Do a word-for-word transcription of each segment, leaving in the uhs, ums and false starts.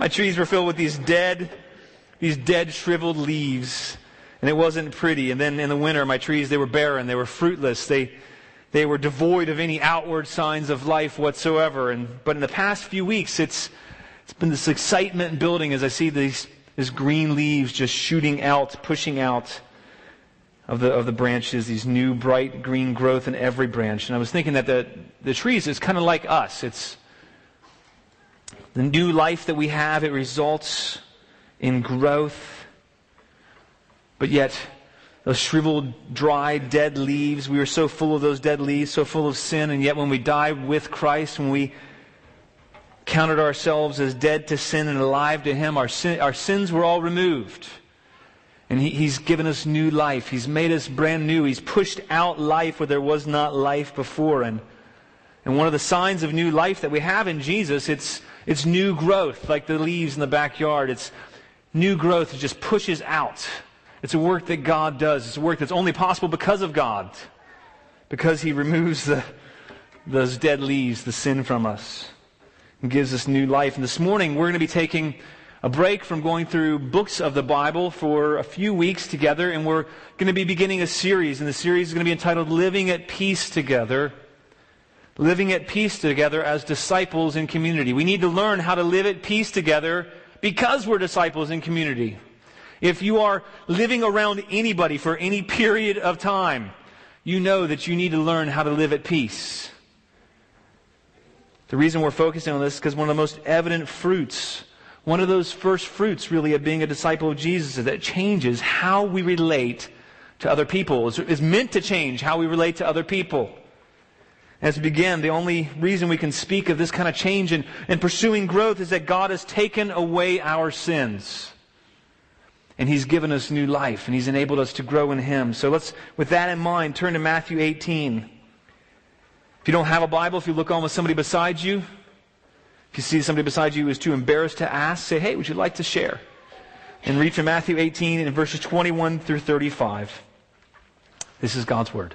My trees were filled with these dead, these dead shriveled leaves, and it wasn't pretty. And then in the winter, my trees, they were barren, they were fruitless, they they were devoid of any outward signs of life whatsoever. And but in the past few weeks, it's it's been this excitement building as I see these these green leaves just shooting out, pushing out of the of the branches, these new bright green growth in every branch. And I was thinking that the the trees is kind of like us. It's the new life that we have, it results in growth. But yet, those shriveled, dry, dead leaves, we are so full of those dead leaves, so full of sin, and yet when we die with Christ, when we counted ourselves as dead to sin and alive to Him, our, sin, our sins were all removed. And he, He's given us new life. He's made us brand new. He's pushed out life where there was not life before. And, and one of the signs of new life that we have in Jesus, it's it's new growth, like the leaves in the backyard. It's new growth that just pushes out. It's a work that God does. It's a work that's only possible because of God. Because He removes the, those dead leaves, the sin from us, and gives us new life. And this morning we're going to be taking a break from going through books of the Bible for a few weeks together. And we're going to be beginning a series. And the series is going to be entitled Living at Peace Together. Living at peace together as disciples in community. We need to learn how to live at peace together because we're disciples in community. If you are living around anybody for any period of time, you know that you need to learn how to live at peace. The reason we're focusing on this is because one of the most evident fruits, one of those first fruits really of being a disciple of Jesus, is that it changes how we relate to other people. It's, it's meant to change how we relate to other people. As we begin, the only reason we can speak of this kind of change and, and pursuing growth is that God has taken away our sins. And He's given us new life, and He's enabled us to grow in Him. So let's, with that in mind, turn to Matthew eighteen. If you don't have a Bible, if you look on with somebody beside you, if you see somebody beside you who is too embarrassed to ask, say, hey, would you like to share? And read from Matthew eighteen and verses twenty-one through thirty-five. This is God's Word.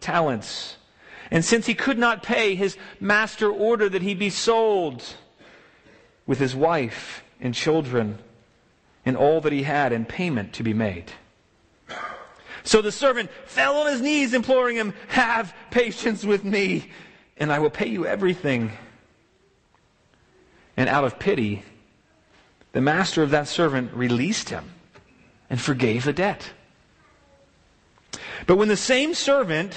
talents. And since he could not pay, his master ordered that he be sold with his wife and children, and all that he had in payment to be made. So the servant fell on his knees, imploring him, have patience with me, and I will pay you everything. And out of pity, the master of that servant released him and forgave the debt. But when the same servant,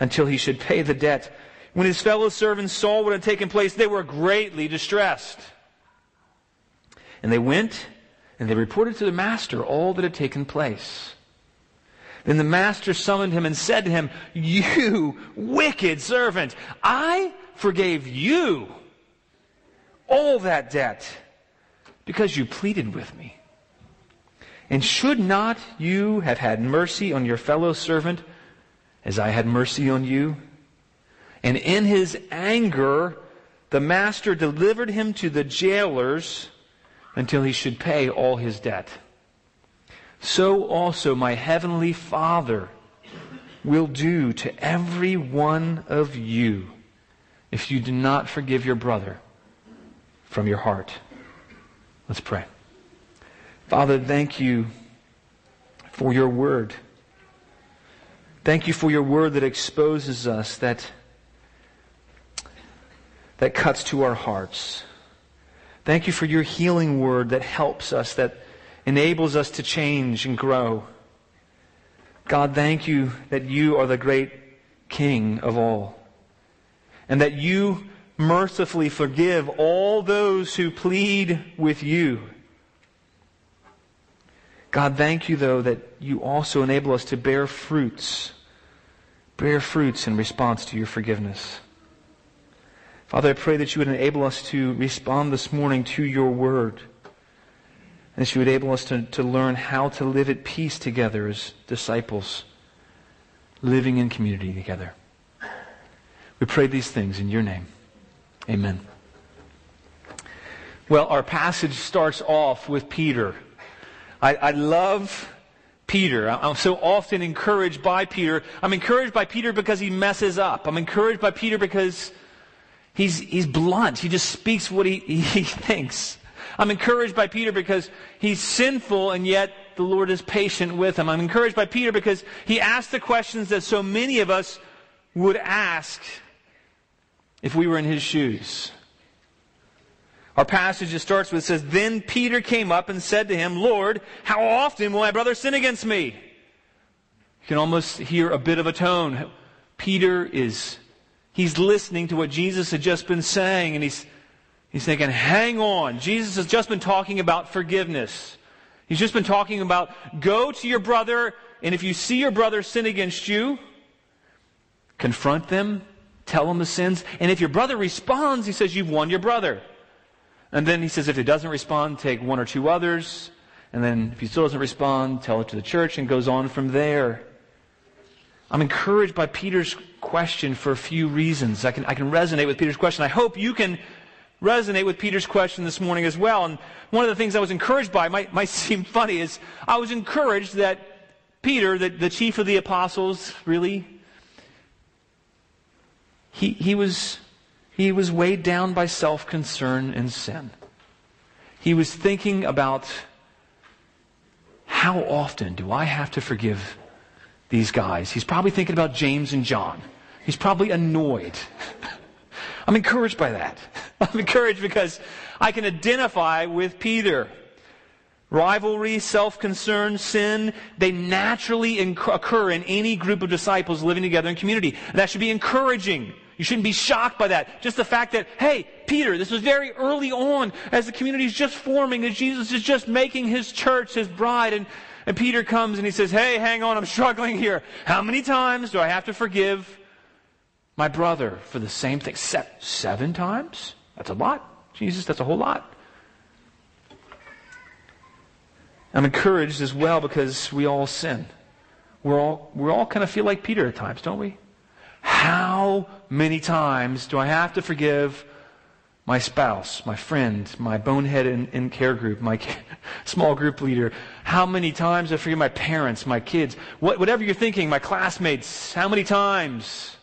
until he should pay the debt. When his fellow servants saw what had taken place, they were greatly distressed. And they went and they reported to the master all that had taken place. Then the master summoned him and said to him, you wicked servant, I forgave you all that debt because you pleaded with me. And should not you have had mercy on your fellow servant as I had mercy on you? And in his anger, the master delivered him to the jailers until he should pay all his debt. So also my heavenly Father will do to every one of you if you do not forgive your brother from your heart. Let's pray. Father, thank you for your word. Thank you for your word that exposes us, that, that cuts to our hearts. Thank you for your healing word that helps us, that enables us to change and grow. God, thank you that you are the great King of all, and that you mercifully forgive all those who plead with you. God, thank you, though, that you also enable us to bear fruits, bear fruits in response to your forgiveness. Father, I pray that you would enable us to respond this morning to your word, and that you would enable us to, to learn how to live at peace together as disciples, living in community together. We pray these things in your name. Amen. Well, our passage starts off with Peter. I, I love Peter. I'm so often encouraged by Peter. I'm encouraged by Peter because he messes up. I'm encouraged by Peter because he's he's blunt. He just speaks what he, he thinks. I'm encouraged by Peter because he's sinful and yet the Lord is patient with him. I'm encouraged by Peter because he asks the questions that so many of us would ask if we were in his shoes. Our passage it starts with, it says, "Then Peter came up and said to him, 'Lord, how often will my brother sin against me?'" You can almost hear a bit of a tone. Peter is, he's listening to what Jesus had just been saying, and he's, he's thinking, hang on. Jesus has just been talking about forgiveness. He's just been talking about, go to your brother, and if you see your brother sin against you, confront them, tell them the sins, and if your brother responds, he says, you've won your brother. And then he says, if he doesn't respond, take one or two others. And then if he still doesn't respond, tell it to the church, and goes on from there. I'm encouraged by Peter's question for a few reasons. I can, I can resonate with Peter's question. I hope you can resonate with Peter's question this morning as well. And one of the things I was encouraged by, might, might seem funny, is I was encouraged that Peter, the, the chief of the apostles, really, he, he was... He was weighed down by self-concern and sin. He was thinking about, how often do I have to forgive these guys? He's probably thinking about James and John. He's probably annoyed. I'm encouraged by that. I'm encouraged because I can identify with Peter. Rivalry, self-concern, sin, they naturally occur in any group of disciples living together in community. And that should be encouraging. You shouldn't be shocked by that. Just the fact that, hey, Peter, this was very early on as the community is just forming, as Jesus is just making his church his bride. And, and Peter comes and he says, hey, hang on, I'm struggling here. How many times do I have to forgive my brother for the same thing? Se- seven times? That's a lot. Jesus, that's a whole lot. I'm encouraged as well because we all sin. We're all, we all kind of feel like Peter at times, don't we? How many times do I have to forgive my spouse, my friend, my bonehead in, in care group, my small group leader? How many times do I forgive my parents, my kids? What, whatever you're thinking, my classmates, how many times?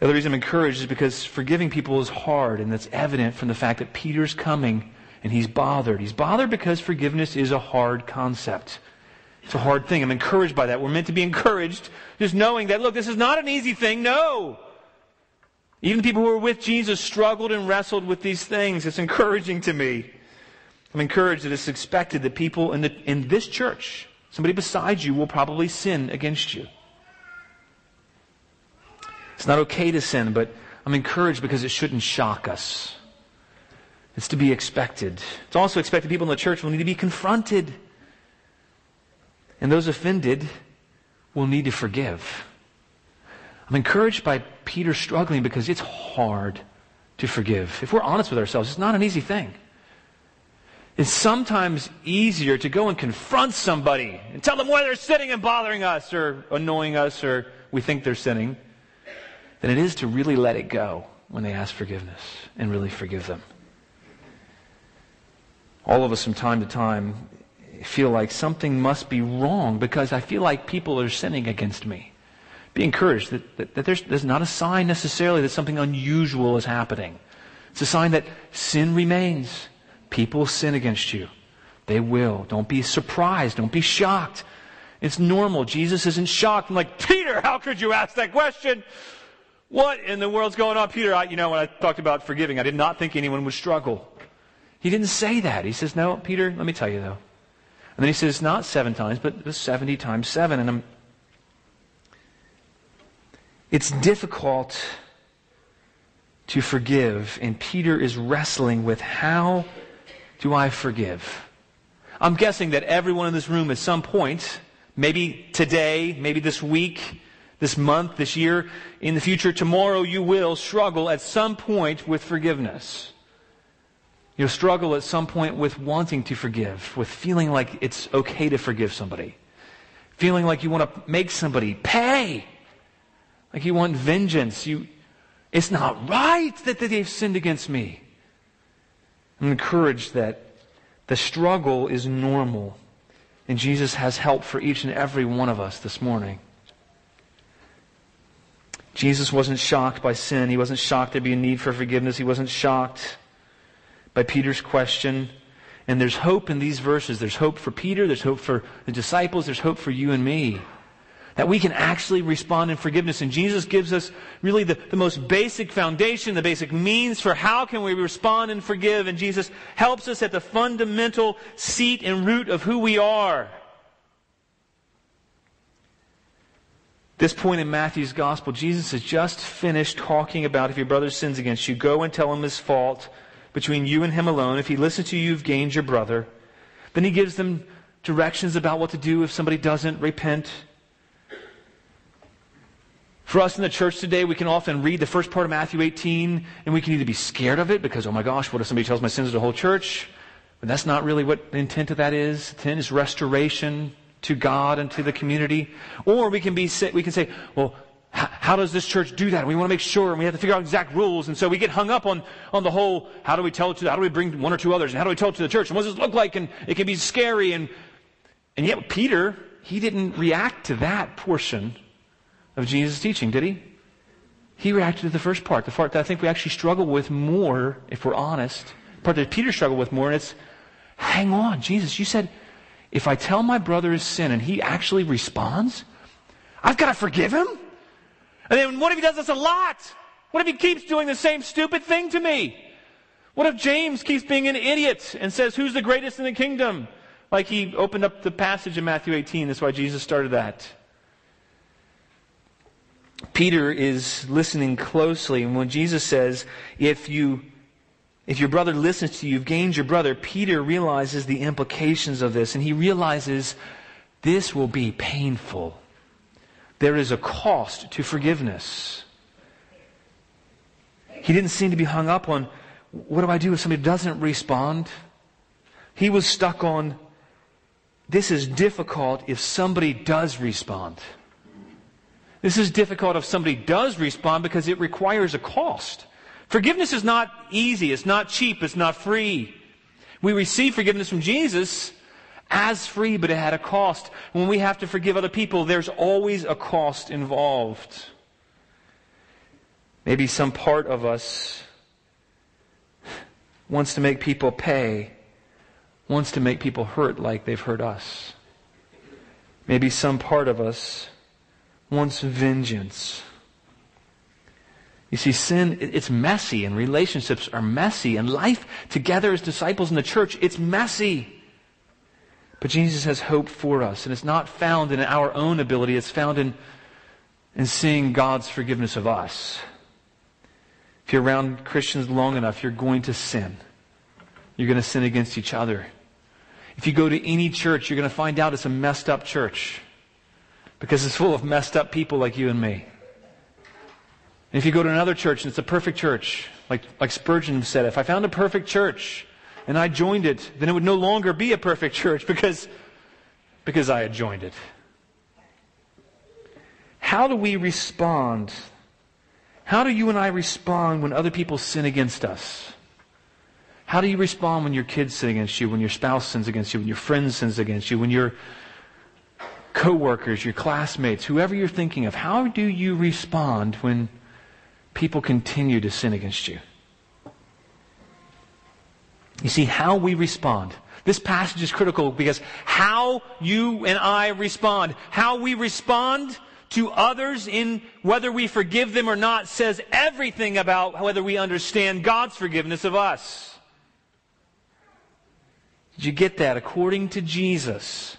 The other reason I'm encouraged is because forgiving people is hard, and that's evident from the fact that Peter's coming and he's bothered. He's bothered because forgiveness is a hard concept. It's a hard thing. I'm encouraged by that. We're meant to be encouraged, just knowing that, look, this is not an easy thing. No. Even the people who were with Jesus struggled and wrestled with these things. It's encouraging to me. I'm encouraged that it's expected that people in, the, in this church, somebody beside you, will probably sin against you. It's not okay to sin, but I'm encouraged because it shouldn't shock us. It's to be expected. It's also expected people in the church will need to be confronted. And those offended will need to forgive. I'm encouraged by Peter struggling because it's hard to forgive. If we're honest with ourselves, it's not an easy thing. It's sometimes easier to go and confront somebody and tell them why they're sinning and bothering us or annoying us or we think they're sinning than it is to really let it go when they ask forgiveness and really forgive them. All of us from time to time feel like something must be wrong because I feel like people are sinning against me. Be encouraged that, that, that there's, there's not a sign necessarily that something unusual is happening. It's a sign that sin remains. People sin against you. They will. Don't be surprised. Don't be shocked. It's normal. Jesus isn't shocked. I'm like, Peter, how could you ask that question? What in the world's going on, Peter? I, you know, when I talked about forgiving, I did not think anyone would struggle. He didn't say that. He says, no, Peter, let me tell you, though. And then he says, not seven times, but seventy times seven. And I'm, it's difficult to forgive. And Peter is wrestling with, how do I forgive? I'm guessing that everyone in this room at some point, maybe today, maybe this week, this month, this year, in the future, tomorrow, you will struggle at some point with forgiveness. You'll struggle at some point with wanting to forgive, with feeling like it's okay to forgive somebody, feeling like you want to make somebody pay, like you want vengeance. You, it's not right that they've sinned against me. I'm encouraged that the struggle is normal, and Jesus has help for each and every one of us this morning. Jesus wasn't shocked by sin. He wasn't shocked there'd be a need for forgiveness. He wasn't shocked by Peter's question. And there's hope in these verses. There's hope for Peter. There's hope for the disciples. There's hope for you and me, that we can actually respond in forgiveness. And Jesus gives us really the, the most basic foundation, the basic means for how can we respond and forgive. And Jesus helps us at the fundamental seat and root of who we are. This point in Matthew's Gospel, Jesus has just finished talking about, if your brother sins against you, go and tell him his fault between you and him alone. If he listens to you, you've gained your brother. Then he gives them directions about what to do if somebody doesn't repent. For us in the church today, we can often read the first part of Matthew eighteen, and we can either be scared of it because, oh my gosh, what if somebody tells my sins to the whole church? But that's not really what the intent of that is. The intent is restoration to God and to the community. Or we can be we can say, well, h- how does this church do that? We want to make sure, and we have to figure out exact rules. And so we get hung up on, on the whole, how do we tell it to, how do we bring one or two others, and how do we tell it to the church, and what does it look like? And it can be scary. And and yet Peter, he didn't react to that portion of Jesus' teaching, did he? He reacted to the first part, the part that I think we actually struggle with more, if we're honest, the part that Peter struggled with more, and it's, hang on, Jesus, you said, if I tell my brother his sin and he actually responds, I've got to forgive him? And then what if he does this a lot? What if he keeps doing the same stupid thing to me? What if James keeps being an idiot and says, who's the greatest in the kingdom? Like he opened up the passage in Matthew eighteen. That's why Jesus started that. Peter is listening closely. And when Jesus says, if you... If your brother listens to you, you've gained your brother, Peter realizes the implications of this, and he realizes this will be painful. There is a cost to forgiveness. He didn't seem to be hung up on, what do I do if somebody doesn't respond? He was stuck on, this is difficult if somebody does respond. This is difficult if somebody does respond because it requires a cost. Forgiveness is not easy, it's not cheap, it's not free. We receive forgiveness from Jesus as free, but it had a cost. When we have to forgive other people, there's always a cost involved. Maybe some part of us wants to make people pay, wants to make people hurt like they've hurt us. Maybe some part of us wants vengeance. You see, sin, it's messy, and relationships are messy, and life together as disciples in the church, it's messy. But Jesus has hope for us, and it's not found in our own ability. It's found in, in seeing God's forgiveness of us. If you're around Christians long enough, you're going to sin. You're going to sin against each other. If you go to any church, you're going to find out it's a messed up church, because it's full of messed up people like you and me. And if you go to another church and it's a perfect church, like, like Spurgeon said, if I found a perfect church and I joined it, then it would no longer be a perfect church because, because I had joined it. How do we respond? How do you and I respond when other people sin against us? How do you respond when your kids sin against you, when your spouse sins against you, when your friend sins against you, when your co-workers, your classmates, whoever you're thinking of? How do you respond when people continue to sin against you? You see, how we respond. This passage is critical because how you and I respond, how we respond to others in whether we forgive them or not says everything about whether we understand God's forgiveness of us. Did you get that? According to Jesus.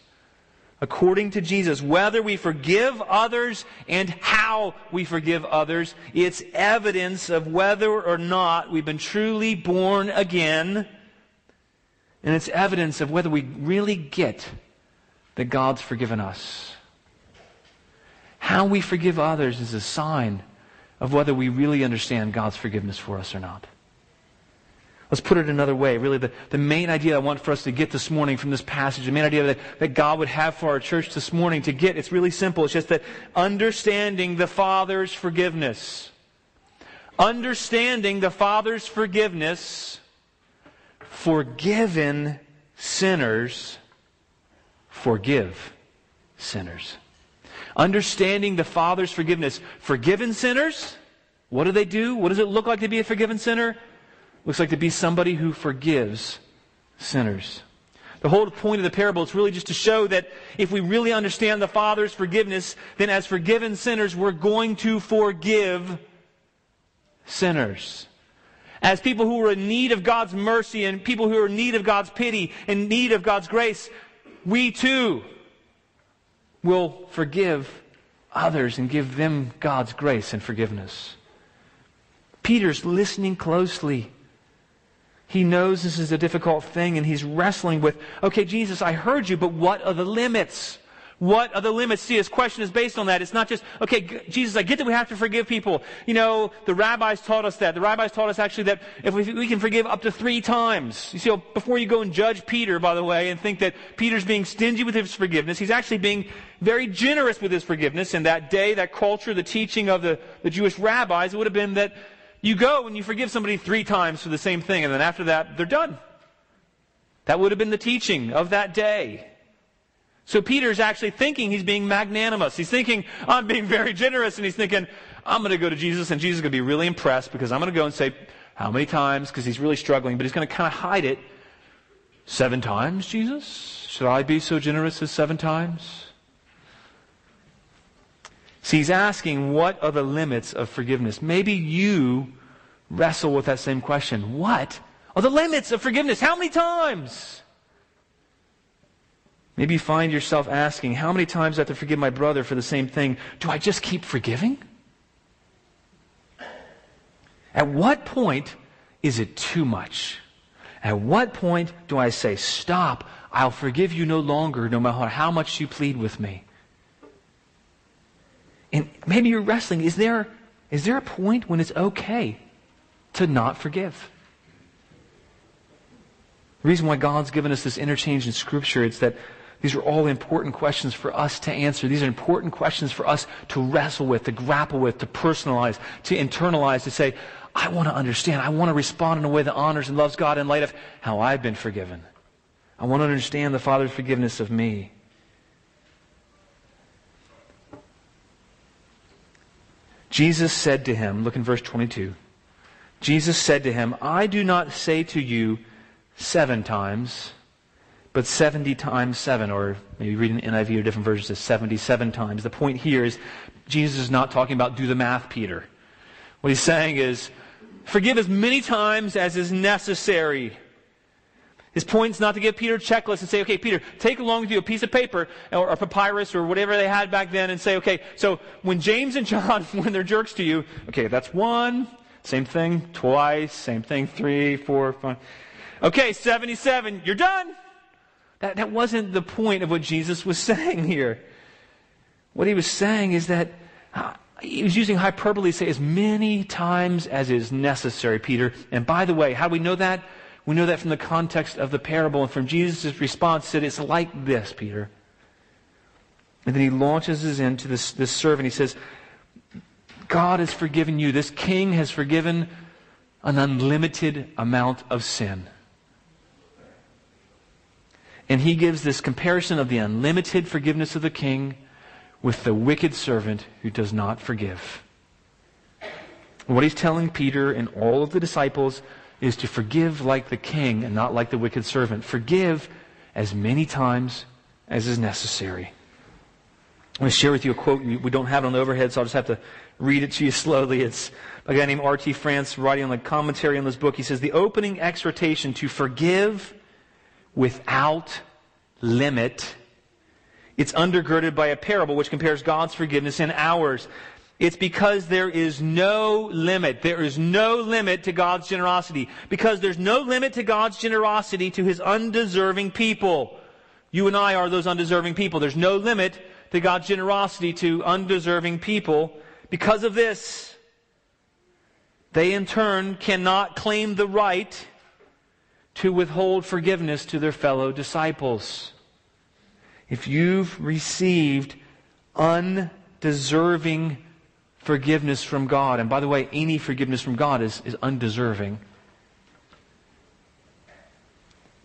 According to Jesus, whether we forgive others and how we forgive others, it's evidence of whether or not we've been truly born again. And it's evidence of whether we really get that God's forgiven us. How we forgive others is a sign of whether we really understand God's forgiveness for us or not. Let's put it another way. Really, the, the main idea I want for us to get this morning from this passage, the main idea that, that God would have for our church this morning to get, it's really simple. It's just that understanding the Father's forgiveness. Understanding the Father's forgiveness, forgiven sinners forgive sinners. Understanding the Father's forgiveness. Forgiven sinners, what do they do? What does it look like to be a forgiven sinner? Looks like to be somebody who forgives sinners. The whole point of the parable is really just to show that if we really understand the Father's forgiveness, then as forgiven sinners, we're going to forgive sinners. As people who are in need of God's mercy and people who are in need of God's pity, in need of God's grace, we too will forgive others and give them God's grace and forgiveness. Peter's listening closely. He knows this is a difficult thing, and he's wrestling with, okay, Jesus, I heard you, but what are the limits? What are the limits? See, his question is based on that. It's not just, okay, Jesus, I get that we have to forgive people. You know, the rabbis taught us that. The rabbis taught us actually that if we, we can forgive up to three times. You see, before you go and judge Peter, by the way, and think that Peter's being stingy with his forgiveness, he's actually being very generous with his forgiveness. In that day, that culture, the teaching of the, the Jewish rabbis, it would have been that you go and you forgive somebody three times for the same thing, and then after that, they're done. That would have been the teaching of that day. So Peter's actually thinking he's being magnanimous. He's thinking, I'm being very generous, and he's thinking, I'm going to go to Jesus, and Jesus is going to be really impressed because I'm going to go and say, how many times? Because he's really struggling, but he's going to kind of hide it. Seven times, Jesus? Should I be so generous as seven times? See, he's asking, what are the limits of forgiveness? Maybe you wrestle with that same question. What are the limits of forgiveness? How many times? Maybe you find yourself asking, how many times do I have to forgive my brother for the same thing? Do I just keep forgiving? At what point is it too much? At what point do I say, stop, I'll forgive you no longer, no matter how much you plead with me? And maybe you're wrestling. Is there, is there a point when it's okay to not forgive? The reason why God's given us this interchange in Scripture is that these are all important questions for us to answer. These are important questions for us to wrestle with, to grapple with, to personalize, to internalize, to say, I want to understand. I want to respond in a way that honors and loves God in light of how I've been forgiven. I want to understand the Father's forgiveness of me. Jesus said to him, look in verse twenty-two, Jesus said to him, I do not say to you seven times, but seventy times seven, or maybe read an N I V or different versions, seventy-seven times. The point here is Jesus is not talking about do the math, Peter. What he's saying is forgive as many times as is necessary. His point is not to give Peter a checklist and say, okay, Peter, take along with you a piece of paper or a papyrus or whatever they had back then and say, okay, so when James and John, when they're jerks to you, okay, that's one, same thing, twice, same thing, three, four, five. Okay, seventy-seven, you're done. That, that wasn't the point of what Jesus was saying here. What he was saying is that uh, he was using hyperbole to say as many times as is necessary, Peter. And by the way, how do we know that? We know that from the context of the parable and from Jesus' response that it's like this, Peter. And then he launches us into this, this servant. He says, God has forgiven you. This king has forgiven an unlimited amount of sin. And he gives this comparison of the unlimited forgiveness of the king with the wicked servant who does not forgive. And what he's telling Peter and all of the disciples is to forgive like the king and not like the wicked servant. Forgive as many times as is necessary. I'm going to share with you a quote. We don't have it on the overhead, so I'll just have to read it to you slowly. It's a guy named R T France writing on the commentary on this book. He says, the opening exhortation to forgive without limit, it's undergirded by a parable which compares God's forgiveness and ours. It's because there is no limit. There is no limit to God's generosity. Because there's no limit to God's generosity to His undeserving people. You and I are those undeserving people. There's no limit to God's generosity to undeserving people. Because of this, they in turn cannot claim the right to withhold forgiveness to their fellow disciples. If you've received undeserving forgiveness from God, and by the way, any forgiveness from God is, is undeserving,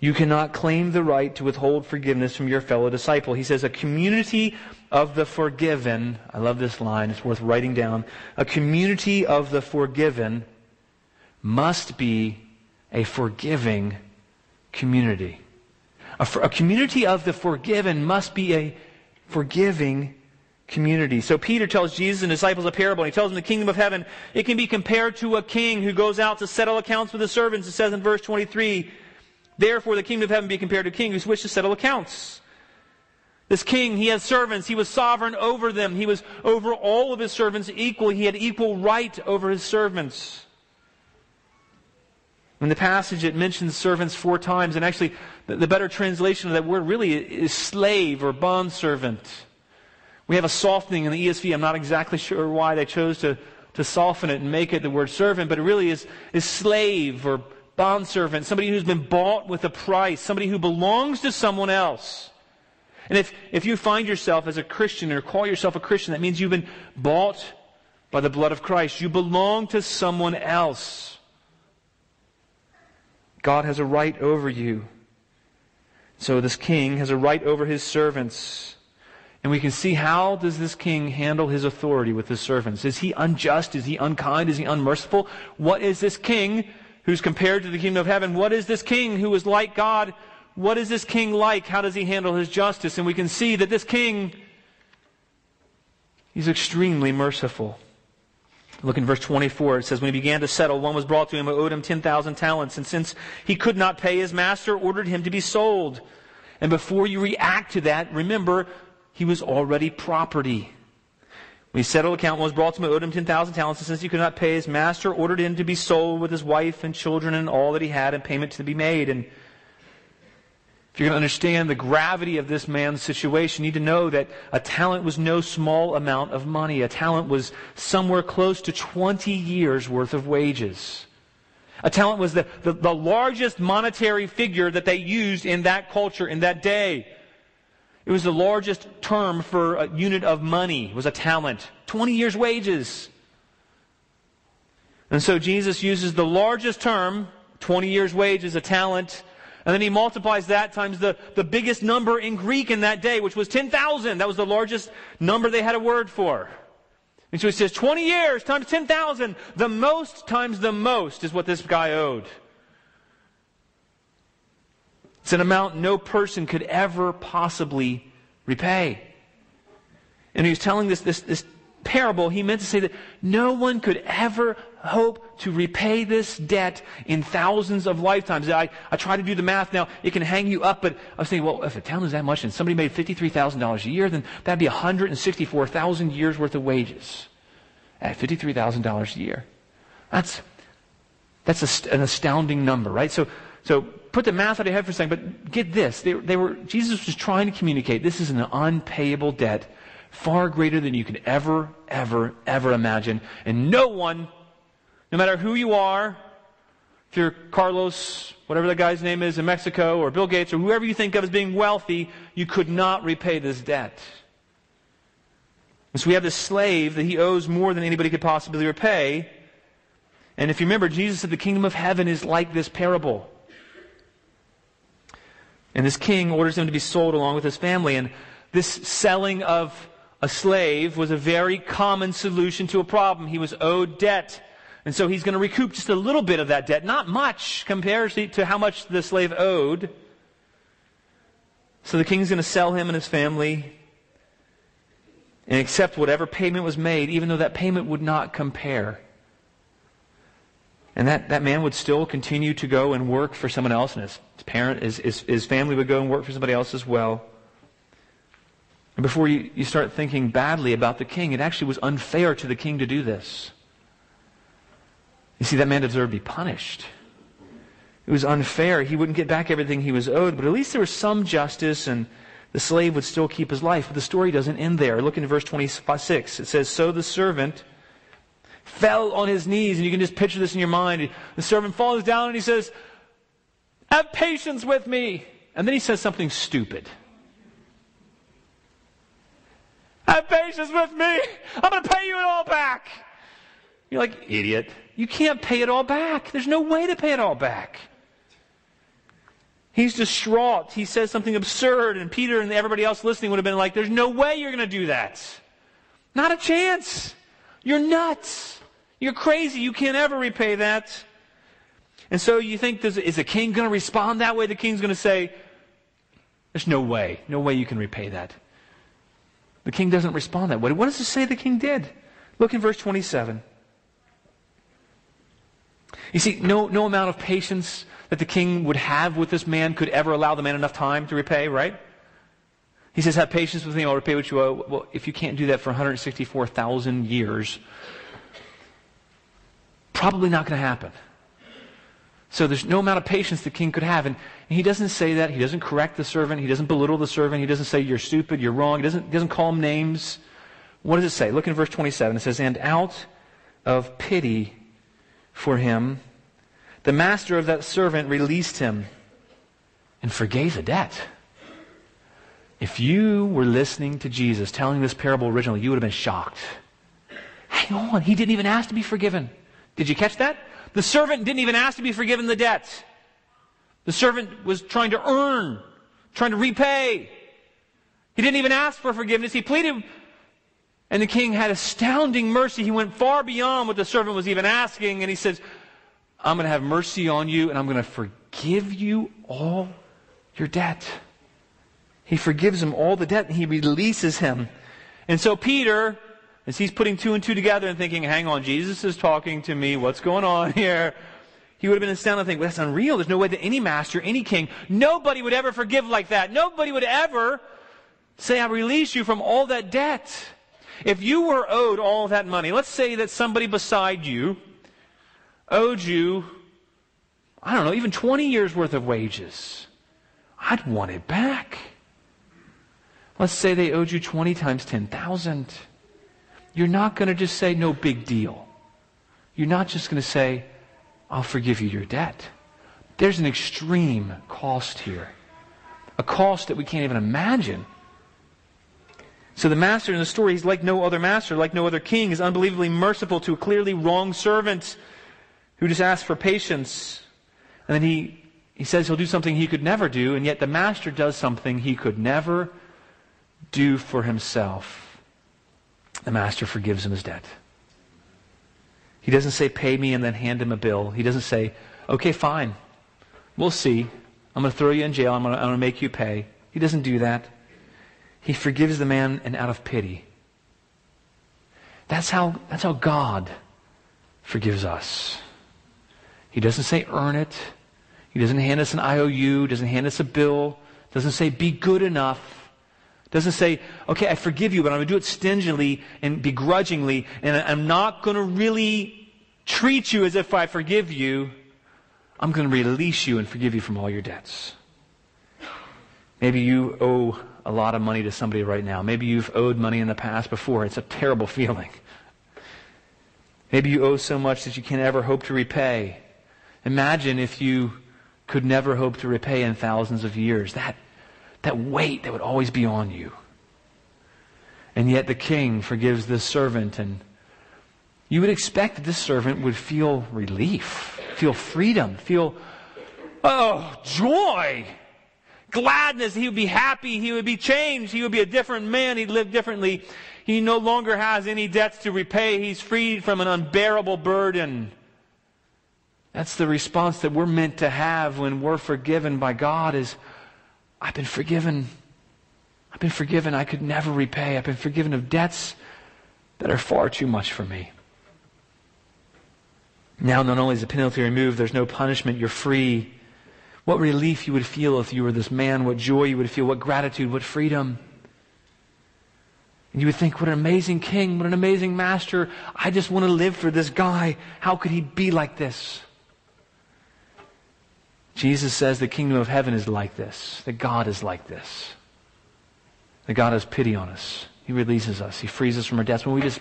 you cannot claim the right to withhold forgiveness from your fellow disciple. He says, a community of the forgiven, I love this line, it's worth writing down, a community of the forgiven must be a forgiving community. A, for, a community of the forgiven must be a forgiving community. So Peter tells Jesus and disciples a parable, and he tells them the kingdom of heaven, it can be compared to a king who goes out to settle accounts with his servants. It says in verse twenty-three, therefore, the kingdom of heaven be compared to a king who wished to settle accounts. This king, he has servants. He was sovereign over them. He was over all of his servants equally. He had equal right over his servants. In the passage, it mentions servants four times. And actually, the better translation of that word really is slave or bondservant. We have a softening in the E S V. I'm not exactly sure why they chose to, to soften it and make it the word servant. But it really is, is slave or bondservant, somebody who's been bought with a price, somebody who belongs to someone else. And if, if you find yourself as a Christian or call yourself a Christian, that means you've been bought by the blood of Christ. You belong to someone else. God has a right over you. So this king has a right over his servants. And we can see, how does this king handle his authority with his servants? Is he unjust? Is he unkind? Is he unmerciful? What is this king who's compared to the kingdom of heaven? What is this king who is like God? What is this king like? How does he handle his justice? And we can see that this king, he's extremely merciful. Look in verse twenty-four. It says, when he began to settle, one was brought to him who owed him ten thousand talents. And since he could not pay, his master ordered him to be sold. And before you react to that, remember, he was already property. When he settled account, one was brought to him, owed him ten thousand talents, and since he could not pay, his master ordered him to be sold with his wife and children and all that he had, and payment to be made. And if you're going to understand the gravity of this man's situation, you need to know that a talent was no small amount of money. A talent was somewhere close to twenty years' worth of wages. A talent was the, the, the largest monetary figure that they used in that culture, in that day. It was the largest term for a unit of money. It was a talent. twenty years' wages. And so Jesus uses the largest term, twenty years' wages, a talent. And then he multiplies that times the, the biggest number in Greek in that day, which was ten thousand. That was the largest number they had a word for. And so he says twenty years times ten thousand. The most times the most is what this guy owed. It's an amount no person could ever possibly repay. And he was telling this, this, this parable, he meant to say that no one could ever hope to repay this debt in thousands of lifetimes. I, I try to do the math now. It can hang you up, but I was thinking, well, if a town is that much and somebody made fifty-three thousand dollars a year, then that'd be one hundred sixty-four thousand years worth of wages at fifty-three thousand dollars a year. That's, that's a, an astounding number, right? So, so, put the math out ahead for a second, but get this. They, they were, Jesus was trying to communicate, this is an unpayable debt far greater than you could ever, ever, ever imagine. And no one, no matter who you are, if you're Carlos, whatever that guy's name is in Mexico, or Bill Gates, or whoever you think of as being wealthy, you could not repay this debt. And so we have this slave that he owes more than anybody could possibly repay. And if you remember, Jesus said the kingdom of heaven is like this parable. And this king orders him to be sold along with his family. And this selling of a slave was a very common solution to a problem. He was owed debt. And so he's going to recoup just a little bit of that debt. Not much compared to how much the slave owed. So the king's going to sell him and his family. and accept whatever payment was made, even though that payment would not compare. And that, that man would still continue to go and work for someone else, and his parent, his, his, his family would go and work for somebody else as well. And before you, you start thinking badly about the king, it actually was unfair to the king to do this. You see, that man deserved to be punished. It was unfair. He wouldn't get back everything he was owed, but at least there was some justice, and the slave would still keep his life. But the story doesn't end there. Look in verse twenty-six. It says, "So the servant fell on his knees," and you can just picture this in your mind. The servant falls down and he says, "Have patience with me." And then he says something stupid. "Have patience with me. I'm going to pay you it all back." You're like, idiot. You can't pay it all back. There's no way to pay it all back. He's distraught. He says something absurd, and Peter and everybody else listening would have been like, "There's no way you're going to do that. Not a chance. You're nuts. You're crazy. You can't ever repay that." And so you think, is the king going to respond that way? The king's going to say, "There's no way. No way you can repay that." The king doesn't respond that way. What does it say the king did? Look in verse twenty-seven. You see, no, no amount of patience that the king would have with this man could ever allow the man enough time to repay, right? He says, "Have patience with me, I'll repay what you owe." Well, if you can't do that for one hundred sixty-four thousand years, probably not going to happen. So there's no amount of patience the king could have. And, and he doesn't say that. He doesn't correct the servant. He doesn't belittle the servant. He doesn't say, "You're stupid, you're wrong." He doesn't, doesn't call him names. What does it say? Look in verse twenty-seven. It says, "And out of pity for him, the master of that servant released him and forgave the debt." If you were listening to Jesus telling this parable originally, you would have been shocked. Hang on, he didn't even ask to be forgiven. Did you catch that? The servant didn't even ask to be forgiven the debt. The servant was trying to earn, trying to repay. He didn't even ask for forgiveness. He pleaded. And the king had astounding mercy. He went far beyond what the servant was even asking. And he says, "I'm going to have mercy on you, and I'm going to forgive you all your debt." He forgives him all the debt, and he releases him. And so Peter, as he's putting two and two together and thinking, "Hang on, Jesus is talking to me. What's going on here?" He would have been astounded and think, "Well, that's unreal. There's no way that any master, any king, nobody would ever forgive like that. Nobody would ever say, 'I release you from all that debt.'" If you were owed all that money, let's say that somebody beside you owed you, I don't know, even twenty years worth of wages. I'd want it back. Let's say they owed you twenty times ten thousand. You're not going to just say, "No big deal." You're not just going to say, "I'll forgive you your debt." There's an extreme cost here. A cost that we can't even imagine. So the master in the story, he's like no other master, like no other king, is unbelievably merciful to a clearly wronged servant who just asks for patience. And then he, he says he'll do something he could never do, and yet the master does something he could never do for himself. The master forgives him his debt. He doesn't say, "Pay me," and then hand him a bill. He doesn't say, "Okay, fine. We'll see. I'm going to throw you in jail. I'm going to, I'm going to make you pay." He doesn't do that. He forgives the man, and out of pity. That's how, that's how God forgives us. He doesn't say, "Earn it." He doesn't hand us an I O U, doesn't hand us a bill, doesn't say, "Be good enough." Doesn't say, "Okay, I forgive you, but I'm going to do it stingily and begrudgingly, and I'm not going to really treat you as if I forgive you. I'm going to release you and forgive you from all your debts." Maybe you owe a lot of money to somebody right now. Maybe you've owed money in the past before. It's a terrible feeling. Maybe you owe so much that you can't ever hope to repay. Imagine if you could never hope to repay in thousands of years. That, that weight that would always be on you. And yet the king forgives this servant, and you would expect that this servant would feel relief, feel freedom, feel, oh, joy. Gladness. He would be happy. He would be changed. He would be a different man. He'd live differently. He no longer has any debts to repay. He's freed from an unbearable burden. That's the response that we're meant to have when we're forgiven by God, is, "I've been forgiven. I've been forgiven I could never repay. I've been forgiven of debts that are far too much for me. Now not only is the penalty removed, there's no punishment, you're free. What relief you would feel if you were this man, what joy you would feel, what gratitude, what freedom. And you would think, what an amazing king, what an amazing master. I just want to live for this guy. How could he be like this? Jesus says the kingdom of heaven is like this, that God is like this. That God has pity on us. He releases us. He frees us from our debts. When we just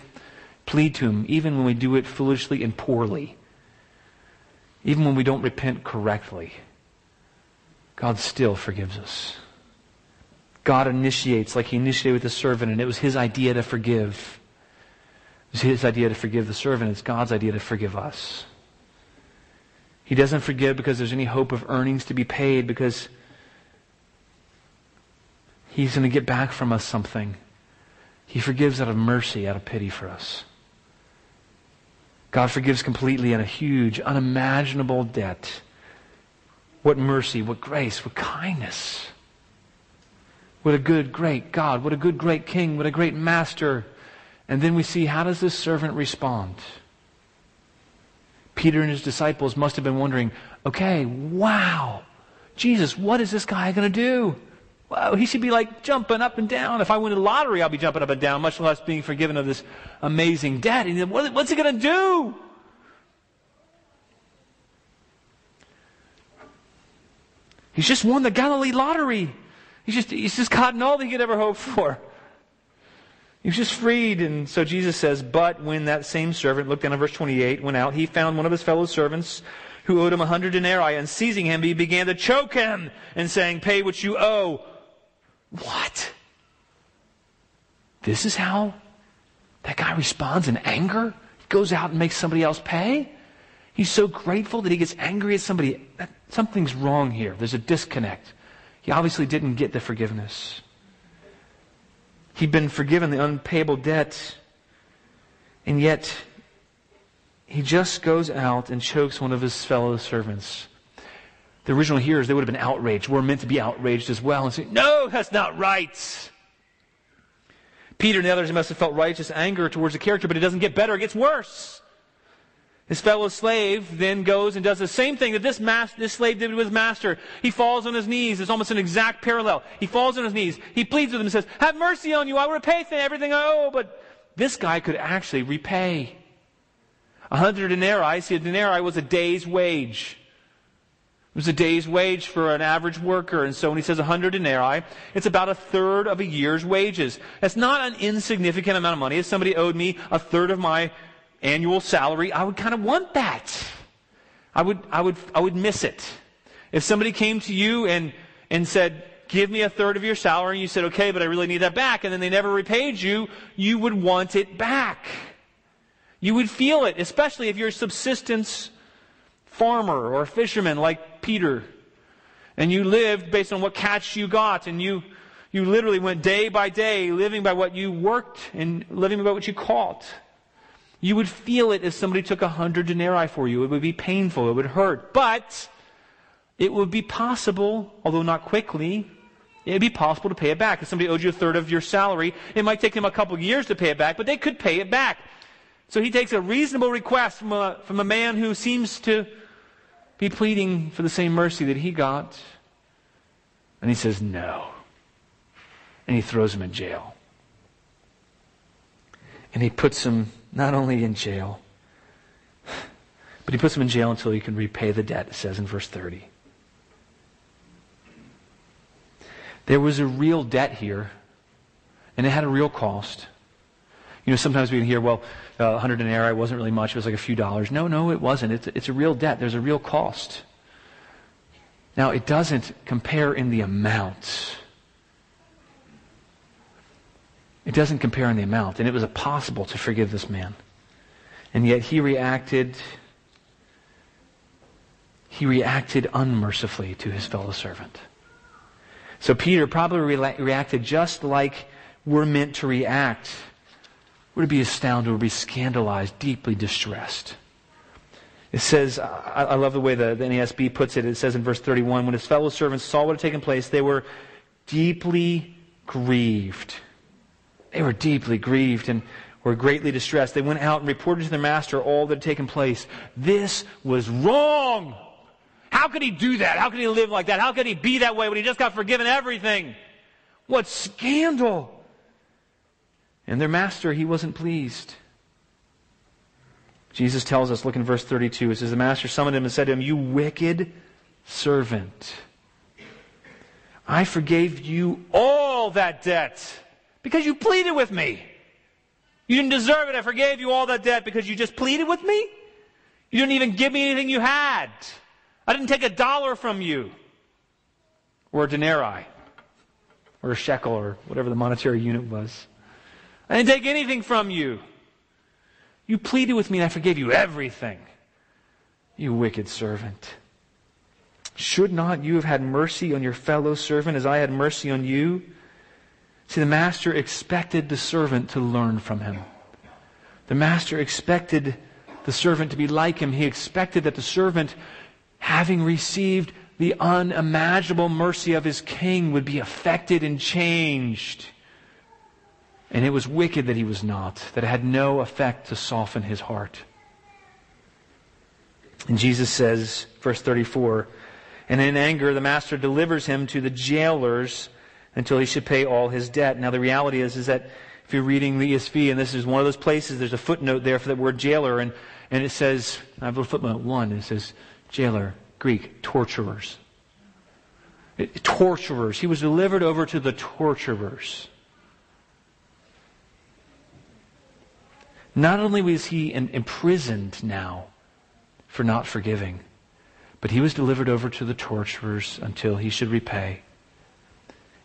plead to Him, even when we do it foolishly and poorly, even when we don't repent correctly, God still forgives us. God initiates like He initiated with the servant, and it was His idea to forgive. It was His idea to forgive the servant. It's God's idea to forgive us. He doesn't forgive because there's any hope of earnings to be paid, because He's going to get back from us something. He forgives out of mercy, out of pity for us. God forgives completely in a huge, unimaginable debt. What mercy, what grace, what kindness. What a good, great God, what a good, great King, what a great Master. And then we see, how does this servant respond? Peter and his disciples must have been wondering, okay, wow, Jesus, what is this guy going to do? Wow, he should be like jumping up and down. If I win the lottery, I'll be jumping up and down, much less being forgiven of this amazing debt. And what, what's he going to do? He's just won the Galilee lottery. He's just, he's just gotten all that he could ever hope for. He was just freed. And so Jesus says, but when that same servant, look down at verse twenty-eight, went out, he found one of his fellow servants who owed him a hundred denarii. And seizing him, he began to choke him and saying, pay what you owe. What? This is how that guy responds in anger? He goes out and makes somebody else pay? He's so grateful that he gets angry at somebody. Something's wrong here. There's a disconnect. He obviously didn't get the forgiveness. He'd been forgiven the unpayable debt, and yet he just goes out and chokes one of his fellow servants. The original hearers, they would have been outraged. We're meant to be outraged as well and say, no, that's not right. Peter and the others must have felt righteous anger towards the character, but it doesn't get better, it gets worse. His fellow slave then goes and does the same thing that this, master, this slave did with his master. He falls on his knees. It's almost an exact parallel. He falls on his knees. He pleads with him and says, have mercy on you. I will repay everything I owe. But this guy could actually repay. A hundred denarii, see, a denarii was a day's wage. It was a day's wage for an average worker. And so when he says a hundred denarii, it's about a third of a year's wages. That's not an insignificant amount of money. If somebody owed me a third of my annual salary, I would kind of want that. I would, I would, I would miss it. If somebody came to you and, and said, give me a third of your salary, and you said, okay, but I really need that back, and then they never repaid you, you would want it back. You would feel it, especially if you're a subsistence farmer or fisherman like Peter, and you lived based on what catch you got, and you, you literally went day by day living by what you worked and living by what you caught. You would feel it if somebody took a hundred denarii for you. It would be painful, it would hurt, but it would be possible, although not quickly, it would be possible to pay it back. If somebody owed you a third of your salary, it might take them a couple of years to pay it back, but they could pay it back. So he takes a reasonable request from a, from a man who seems to be pleading for the same mercy that he got. And he says, no. And he throws him in jail. And he puts him not only in jail, but he puts him in jail until he can repay the debt, it says in verse thirty. There was a real debt here, and it had a real cost. You know, sometimes we can hear, well, uh, one hundred denarii wasn't really much. It was like a few dollars. No, no, it wasn't. It's, it's a real debt. There's a real cost. Now, it doesn't compare in the amount. It doesn't compare in the amount. And it was impossible to forgive this man. And yet he reacted, he reacted unmercifully to his fellow servant. So Peter probably re- reacted just like we're meant to react. We're to be astounded, we're to be scandalized, deeply distressed. It says, I, I love the way the, the N A S B puts it, it says in verse thirty-one, when his fellow servants saw what had taken place, they were deeply grieved. They were deeply grieved and were greatly distressed. They went out and reported to their master all that had taken place. This was wrong. How could he do that? How could he live like that? How could he be that way when he just got forgiven everything? What scandal! And their master, he wasn't pleased. Jesus tells us, look in verse thirty-two, it says, the master summoned him and said to him, you wicked servant, I forgave you all that debt because you pleaded with me. You didn't deserve it. I forgave you all that debt because you just pleaded with me? You didn't even give me anything you had. I didn't take a dollar from you. Or a denarii. Or a shekel, or whatever the monetary unit was. I didn't take anything from you. You pleaded with me and I forgave you everything. You wicked servant. Should not you have had mercy on your fellow servant as I had mercy on you? See, the master expected the servant to learn from him. The master expected the servant to be like him. He expected that the servant, having received the unimaginable mercy of his king, would be affected and changed. And it was wicked that he was not, that it had no effect to soften his heart. And Jesus says, verse thirty-four, and in anger the master delivers him to the jailers until he should pay all his debt. Now the reality is, is that if you're reading the E S V, and this is one of those places, there's a footnote there for the word jailer, and, and it says, I have a footnote one, and it says, jailer, Greek, torturers. It, torturers. He was delivered over to the torturers. Not only was he in, imprisoned now for not forgiving, but he was delivered over to the torturers until he should repay.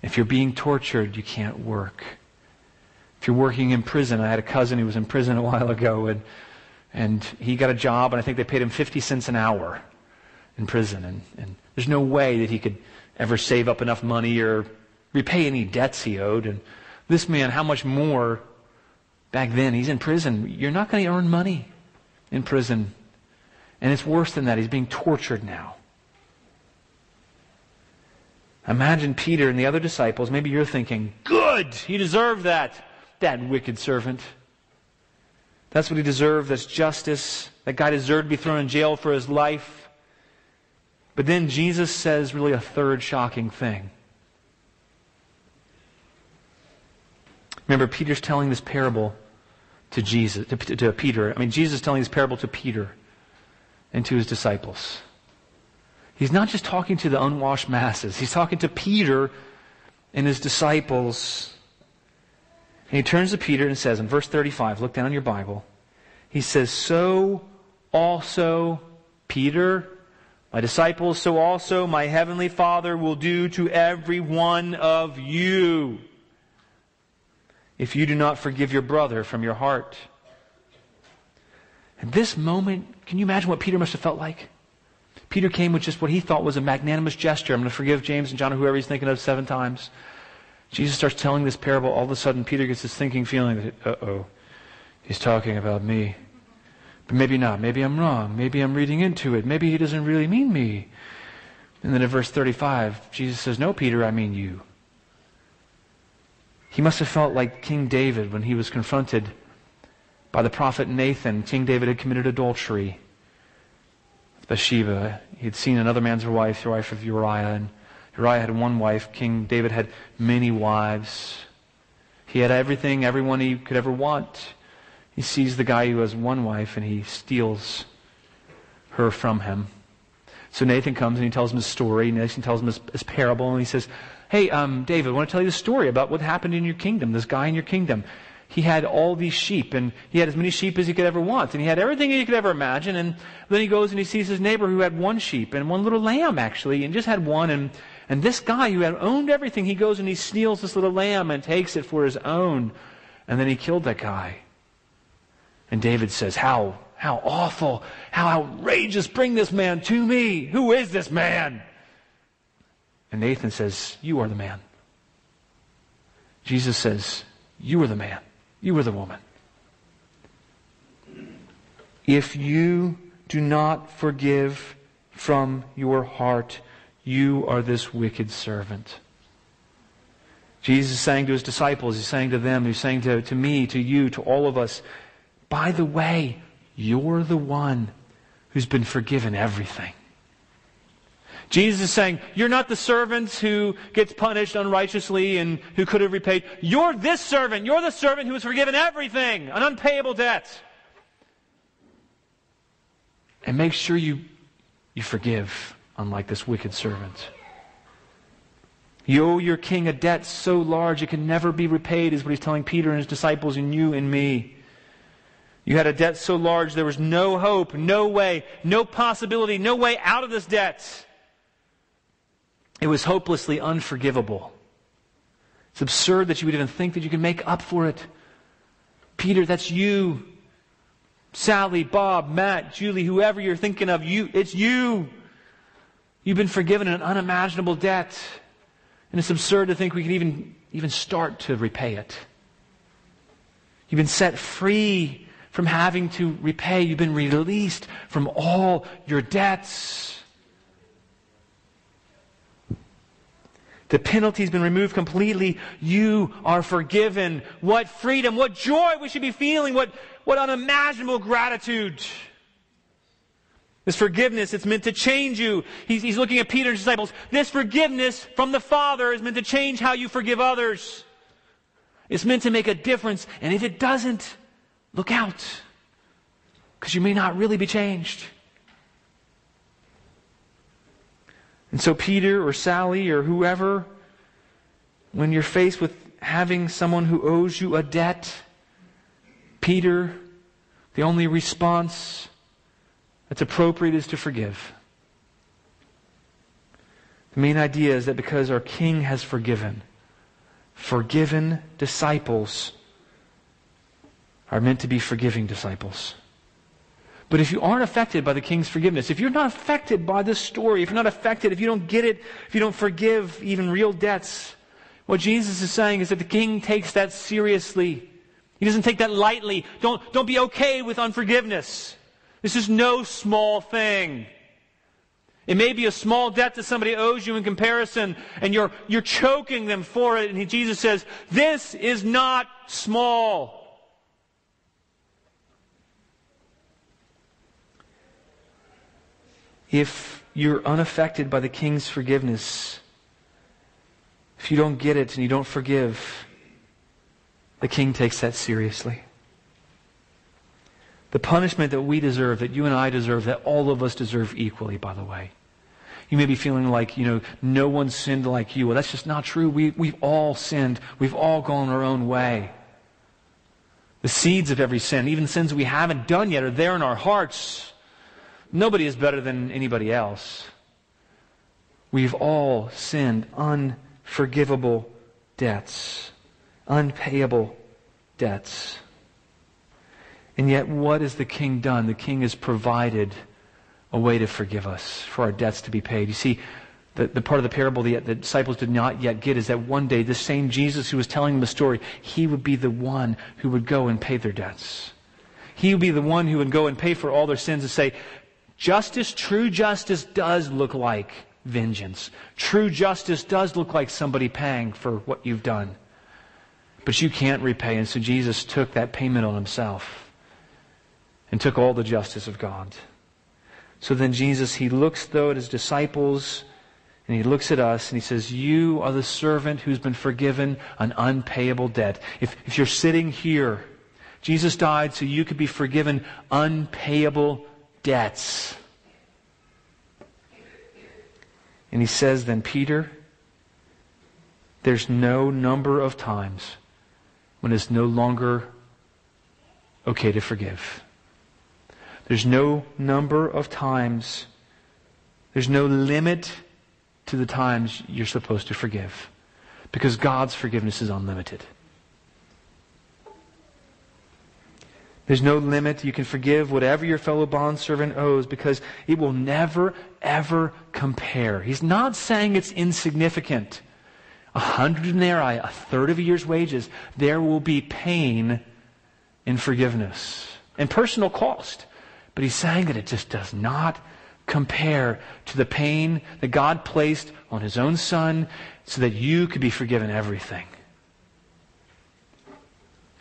If you're being tortured, you can't work. If you're working in prison, I had a cousin who was in prison a while ago, and and he got a job, and I think they paid him fifty cents an hour in prison. And, and there's no way that he could ever save up enough money or repay any debts he owed. And this man, how much more back then? He's in prison. You're not going to earn money in prison. And it's worse than that. He's being tortured now. Imagine Peter and the other disciples. Maybe you're thinking, good! He deserved that. That wicked servant. That's what he deserved. That's justice. That guy deserved to be thrown in jail for his life. But then Jesus says really a third shocking thing. Remember, Peter's telling this parable to Jesus, to, to Peter. I mean, Jesus is telling this parable to Peter and to his disciples. He's not just talking to the unwashed masses. He's talking to Peter and his disciples. And he turns to Peter and says, in verse thirty-five, look down in your Bible. He says, so also, Peter, my disciples, so also my heavenly Father will do to every one of you if you do not forgive your brother from your heart. At this moment, can you imagine what Peter must have felt like? Peter came with just what he thought was a magnanimous gesture. I'm going to forgive James and John or whoever he's thinking of seven times. Jesus starts telling this parable. All of a sudden, Peter gets this thinking feeling that, uh-oh, he's talking about me. But maybe not. Maybe I'm wrong. Maybe I'm reading into it. Maybe he doesn't really mean me. And then in verse thirty-five, Jesus says, no, Peter, I mean you. He must have felt like King David when he was confronted by the prophet Nathan. King David had committed adultery with Bathsheba. He had seen another man's wife, the wife of Uriah, and Uriah had one wife. King David had many wives. He had everything, everyone he could ever want. He sees the guy who has one wife and he steals her from him. So Nathan comes and he tells him his story. Nathan tells him his, his parable, and he says, hey, um, David, I want to tell you the story about what happened in your kingdom, this guy in your kingdom. He had all these sheep, and he had as many sheep as he could ever want, and he had everything he could ever imagine. And then he goes and he sees his neighbor who had one sheep and one little lamb, actually, and just had one. And And this guy who had owned everything, he goes and he steals this little lamb and takes it for his own. And then he killed that guy. And David says, how, how awful, how outrageous, bring this man to me. Who is this man? And Nathan says, you are the man. Jesus says, you are the man. You are the woman. If you do not forgive from your heart, you are this wicked servant. Jesus is saying to his disciples, he's saying to them, he's saying to, to me, to you, to all of us, by the way, you're the one who's been forgiven everything. Jesus is saying, you're not the servant who gets punished unrighteously and who could have repaid. You're this servant. You're the servant who was forgiven everything, an unpayable debt. And make sure you, you forgive, unlike this wicked servant. You owe your king a debt so large it can never be repaid, is what he's telling Peter and his disciples and you and me. You had a debt so large there was no hope, no way, no possibility, no way out of this debt. It was hopelessly unforgivable. It's absurd that you would even think that you can make up for it. Peter, that's you. Sally, Bob, Matt, Julie, whoever you're thinking of, you, it's you. You've been forgiven an unimaginable debt. And it's absurd to think we can even, even start to repay it. You've been set free from having to repay. You've been released from all your debts. The penalty's been removed completely. You are forgiven. What freedom, what joy we should be feeling, what, what unimaginable gratitude. This forgiveness, it's meant to change you. He's, he's looking at Peter and his disciples. This forgiveness from the Father is meant to change how you forgive others. It's meant to make a difference. And if it doesn't, look out. Because you may not really be changed. And so Peter or Sally or whoever, when you're faced with having someone who owes you a debt, Peter, the only response that's appropriate is to forgive. The main idea is that because our King has forgiven, forgiven disciples are meant to be forgiving disciples. But if you aren't affected by the King's forgiveness, if you're not affected by this story, if you're not affected, if you don't get it, if you don't forgive even real debts, what Jesus is saying is that the King takes that seriously. He doesn't take that lightly. Don't, don't be okay with unforgiveness. This is no small thing. It may be a small debt that somebody owes you in comparison, and you're, you're choking them for it. And he, Jesus says, this is not small. If you're unaffected by the King's forgiveness, if you don't get it and you don't forgive, the King takes that seriously. The punishment that we deserve, that you and I deserve, that all of us deserve equally, by the way. You may be feeling like, you know, no one sinned like you. Well, that's just not true. We, we've all sinned. We've all gone our own way. The seeds of every sin, even sins we haven't done yet, are there in our hearts. Nobody is better than anybody else. We've all sinned unforgivable debts, unpayable debts. And yet, what has the King done? The King has provided a way to forgive us, for our debts to be paid. You see, the, the part of the parable the, the disciples did not yet get is that one day, the same Jesus who was telling them the story, he would be the one who would go and pay their debts. He would be the one who would go and pay for all their sins and say, justice, true justice does look like vengeance. True justice does look like somebody paying for what you've done. But you can't repay. And so Jesus took that payment on himself and took all the justice of God. So then Jesus, he looks though at his disciples and he looks at us and he says, you are the servant who's been forgiven an unpayable debt. If, if you're sitting here, Jesus died so you could be forgiven unpayable debts. And he says then, Peter, there's no number of times when it's no longer okay to forgive. There's no number of times, there's no limit to the times you're supposed to forgive. Because God's forgiveness is unlimited. There's no limit. You can forgive whatever your fellow bondservant owes because it will never, ever compare. He's not saying it's insignificant. A hundred denarii, a third of a year's wages, there will be pain in forgiveness and personal cost. But he's saying that it just does not compare to the pain that God placed on His own Son so that you could be forgiven everything.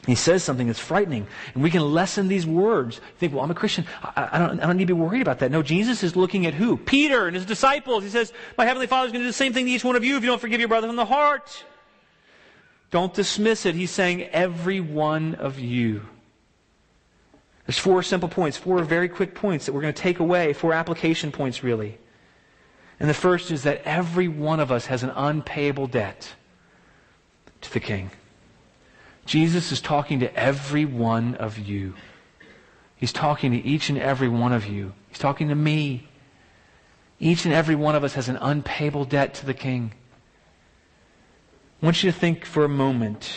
He says something that's frightening, and we can lessen these words. You think, well, I'm a Christian. I, I, don't, I don't need to be worried about that. No, Jesus is looking at who? Peter and his disciples. He says, my Heavenly Father is going to do the same thing to each one of you if you don't forgive your brother from the heart. Don't dismiss it. He's saying, every one of you. There's four simple points, four very quick points that we're going to take away, four application points, really. And the first is that every one of us has an unpayable debt to the King. Jesus is talking to every one of you. He's talking to each and every one of you. He's talking to me. Each and every one of us has an unpayable debt to the King. I want you to think for a moment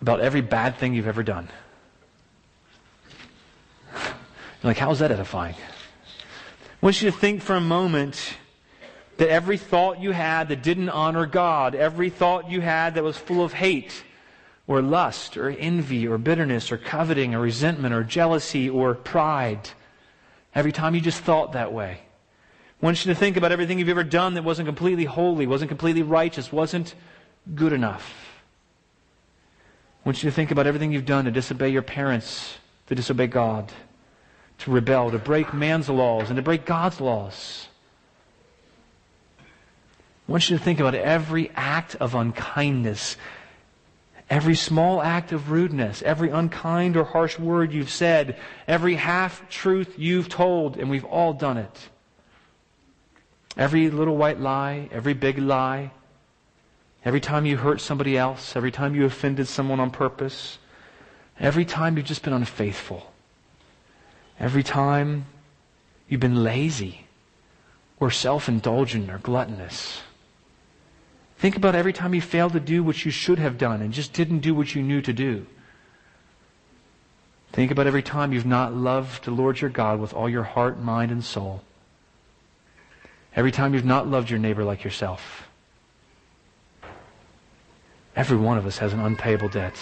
about every bad thing you've ever done. You're like, how is that edifying? I want you to think for a moment that every thought you had that didn't honor God, every thought you had that was full of hate, or lust, or envy, or bitterness, or coveting, or resentment, or jealousy, or pride. Every time you just thought that way. I want you to think about everything you've ever done that wasn't completely holy, wasn't completely righteous, wasn't good enough. I want you to think about everything you've done to disobey your parents, to disobey God, to rebel, to break man's laws, and to break God's laws. I want you to think about every act of unkindness, every small act of rudeness, every unkind or harsh word you've said, every half-truth you've told, and we've all done it. Every little white lie, every big lie, every time you hurt somebody else, every time you offended someone on purpose, every time you've just been unfaithful, every time you've been lazy or self-indulgent or gluttonous. Think about every time you failed to do what you should have done and just didn't do what you knew to do. Think about every time you've not loved the Lord your God with all your heart, mind, and soul. Every time you've not loved your neighbor like yourself. Every one of us has an unpayable debt.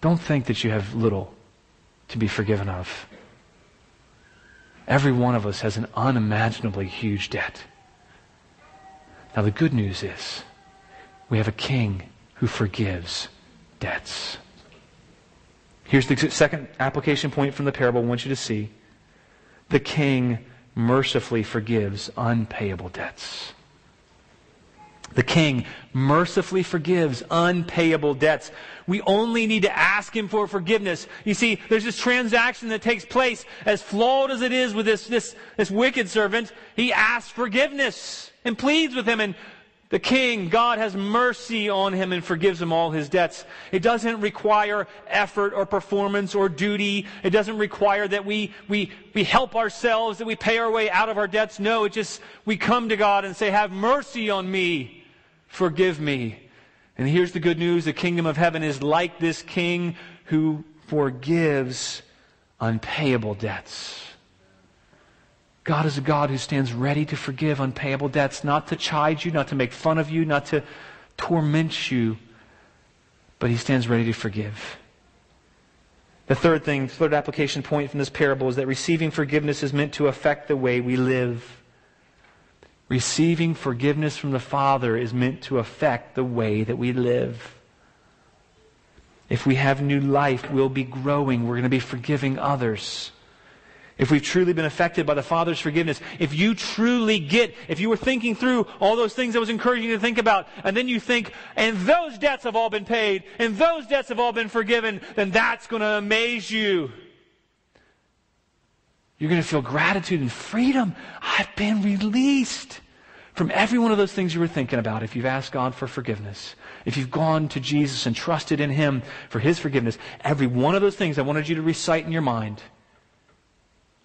Don't think that you have little to be forgiven of. Every one of us has an unimaginably huge debt. Now the good news is we have a King who forgives debts. Here's the second application point from the parable I want you to see. The King mercifully forgives unpayable debts. The King mercifully forgives unpayable debts. We only need to ask Him for forgiveness. You see, there's this transaction that takes place. As flawed as it is with this, this, this wicked servant, he asks forgiveness and pleads with him, and the King, God, has mercy on him and forgives him all his debts. It doesn't require effort or performance or duty. It doesn't require that we, we, we help ourselves, that we pay our way out of our debts. No, it just, we come to God and say, have mercy on me. Forgive me. And here's the good news. The kingdom of heaven is like this King who forgives unpayable debts. God is a God who stands ready to forgive unpayable debts, not to chide you, not to make fun of you, not to torment you, but He stands ready to forgive. The third thing, third application point from this parable is that receiving forgiveness is meant to affect the way we live. Receiving forgiveness from the Father is meant to affect the way that we live. If we have new life, we'll be growing. We're going to be forgiving others. If we've truly been affected by the Father's forgiveness, if you truly get, if you were thinking through all those things I was encouraging you to think about, and then you think, and those debts have all been paid, and those debts have all been forgiven, then that's going to amaze you. You're going to feel gratitude and freedom. I've been released from every one of those things you were thinking about if you've asked God for forgiveness. If you've gone to Jesus and trusted in Him for His forgiveness, every one of those things I wanted you to recite in your mind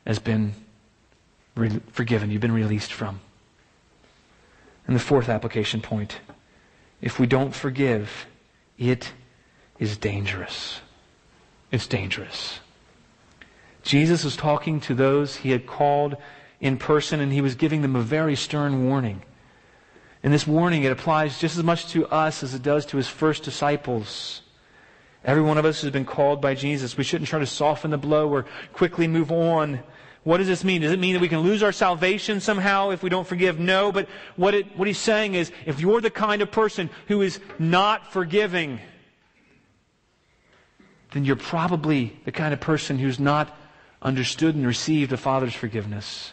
has been re- forgiven, you've been released from. And the fourth application point, if we don't forgive, it is dangerous. It's dangerous. Jesus was talking to those He had called in person, and He was giving them a very stern warning. And this warning, it applies just as much to us as it does to His first disciples. Every one of us has been called by Jesus. We shouldn't try to soften the blow or quickly move on. What does this mean? Does it mean that we can lose our salvation somehow if we don't forgive? No, but what, it, what he's saying is, if you're the kind of person who is not forgiving, then you're probably the kind of person who's not understood and received the Father's forgiveness.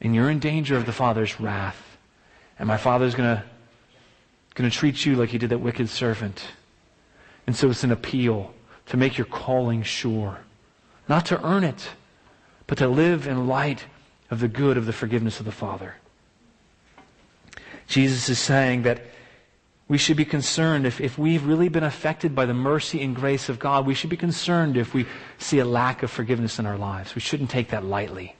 And you're in danger of the Father's wrath. And my Father's going to going to treat you like He did that wicked servant. And so it's an appeal to make your calling sure. Not to earn it, but to live in light of the good of the forgiveness of the Father. Jesus is saying that we should be concerned if, if we've really been affected by the mercy and grace of God. We should be concerned if we see a lack of forgiveness in our lives. We shouldn't take that lightly.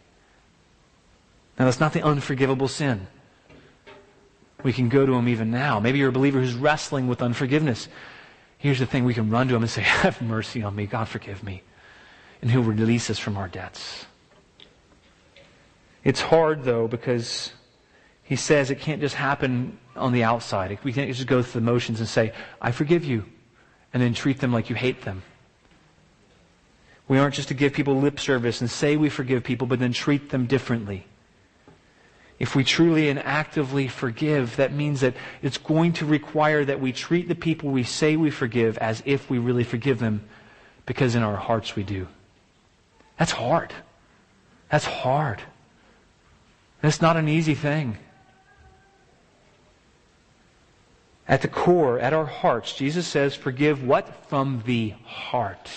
Now, that's not the unforgivable sin. We can go to Him even now. Maybe you're a believer who's wrestling with unforgiveness. Here's the thing. We can run to Him and say, have mercy on me. God, forgive me. And He'll release us from our debts. It's hard, though, because He says it can't just happen on the outside. We can't just go through the motions and say, I forgive you, and then treat them like you hate them. We aren't just to give people lip service and say we forgive people, but then treat them differently. If we truly and actively forgive, that means that it's going to require that we treat the people we say we forgive as if we really forgive them, because in our hearts we do. That's hard. That's hard. That's not an easy thing. At the core, at our hearts, Jesus says, forgive what? From the heart.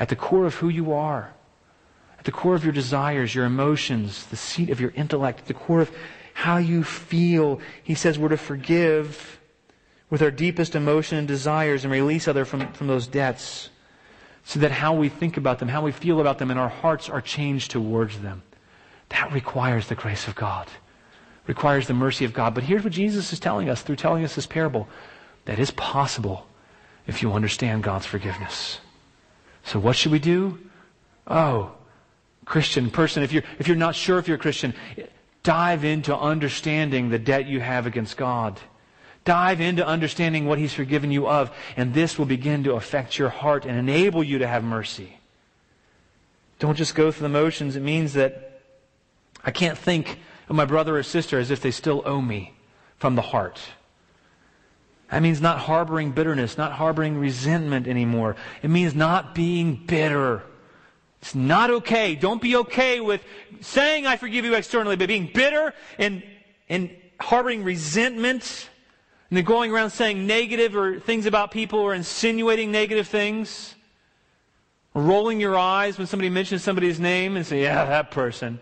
At the core of who you are. At the core of your desires, your emotions, the seat of your intellect, at the core of how you feel. He says we're to forgive with our deepest emotion and desires and release others from, from those debts, so that how we think about them, how we feel about them, and our hearts are changed towards them. That requires the grace of God, requires the mercy of God. But here's what Jesus is telling us through telling us this parable. That is possible if you understand God's forgiveness. So what should we do? Oh, Christian person, if you're, if you're not sure if you're a Christian, dive into understanding the debt you have against God. Dive into understanding what He's forgiven you of, and this will begin to affect your heart and enable you to have mercy. Don't just go through the motions. It means that I can't think of my brother or sister as if they still owe me from the heart. That means not harboring bitterness, not harboring resentment anymore. It means not being bitter. It's not okay. Don't be okay with saying I forgive you externally, but being bitter and, and harboring resentment and then going around saying negative or things about people or insinuating negative things. Or rolling your eyes when somebody mentions somebody's name and say, yeah, that person.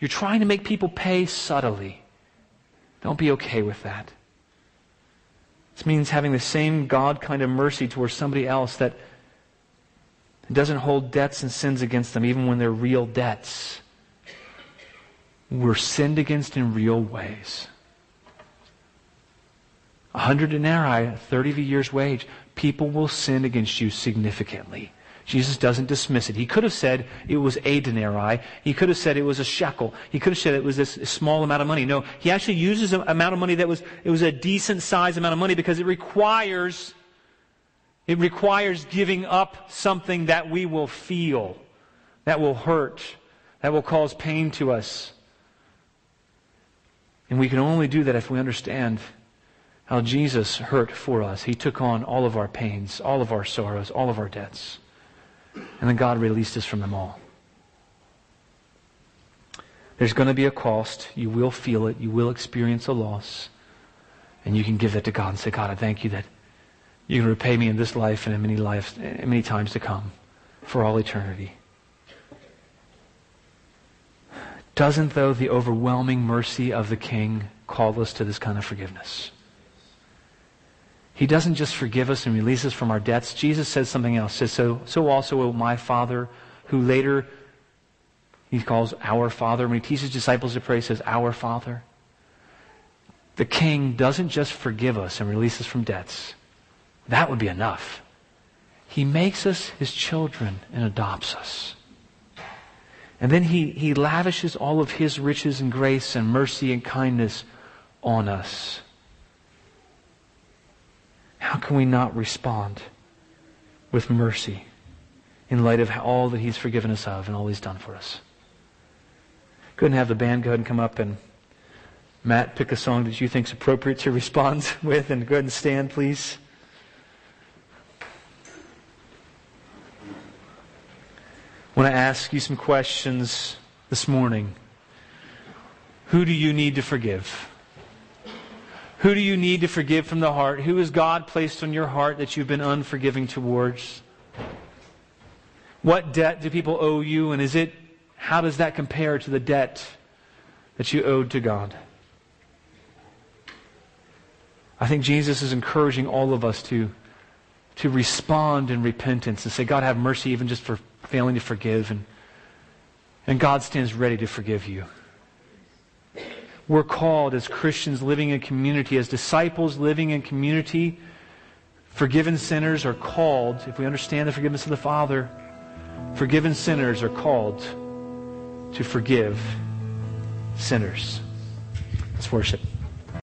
You're trying to make people pay subtly. Don't be okay with that. This means having the same God kind of mercy towards somebody else that doesn't hold debts and sins against them, even when they're real debts. We're sinned against in real ways. A hundred denarii, a thirty of a year's wage, people will sin against you significantly. Jesus doesn't dismiss it. He could have said it was a denarii. He could have said it was a shekel. He could have said it was this small amount of money. No, He actually uses an amount of money that was, it was a decent size amount of money because it requires... It requires giving up something that we will feel, that will hurt, that will cause pain to us. And we can only do that if we understand how Jesus hurt for us. He took on all of our pains, all of our sorrows, all of our debts. And then God released us from them all. There's going to be a cost. You will feel it. You will experience a loss. And you can give that to God and say, God, I thank you that You can repay me in this life and in many lives, many times to come, for all eternity. Doesn't, though, the overwhelming mercy of the King call us to this kind of forgiveness? He doesn't just forgive us and release us from our debts. Jesus says something else. He says, so, so also will my Father, who later He calls our Father. When He teaches disciples to pray, He says, our Father. The King doesn't just forgive us and release us from debts. That would be enough. He makes us His children and adopts us. And then he, he lavishes all of His riches and grace and mercy and kindness on us. How can we not respond with mercy in light of all that he's forgiven us of and all he's done for us. Go ahead and have the band go ahead and come up, and Matt, pick a song that you think is appropriate to respond with, and go ahead and stand, please. I want to ask you some questions this morning. Who do you need to forgive? Who do you need to forgive from the heart? Who has God placed on your heart that you've been unforgiving towards? What debt do people owe you, and is it, how does that compare to the debt that you owed to God? I think Jesus is encouraging all of us to, to respond in repentance and say, God, have mercy even just for failing to forgive. And, and God stands ready to forgive you. We're called as Christians living in community, as disciples living in community. Forgiven sinners are called, if we understand the forgiveness of the Father, forgiven sinners are called to forgive sinners. Let's worship.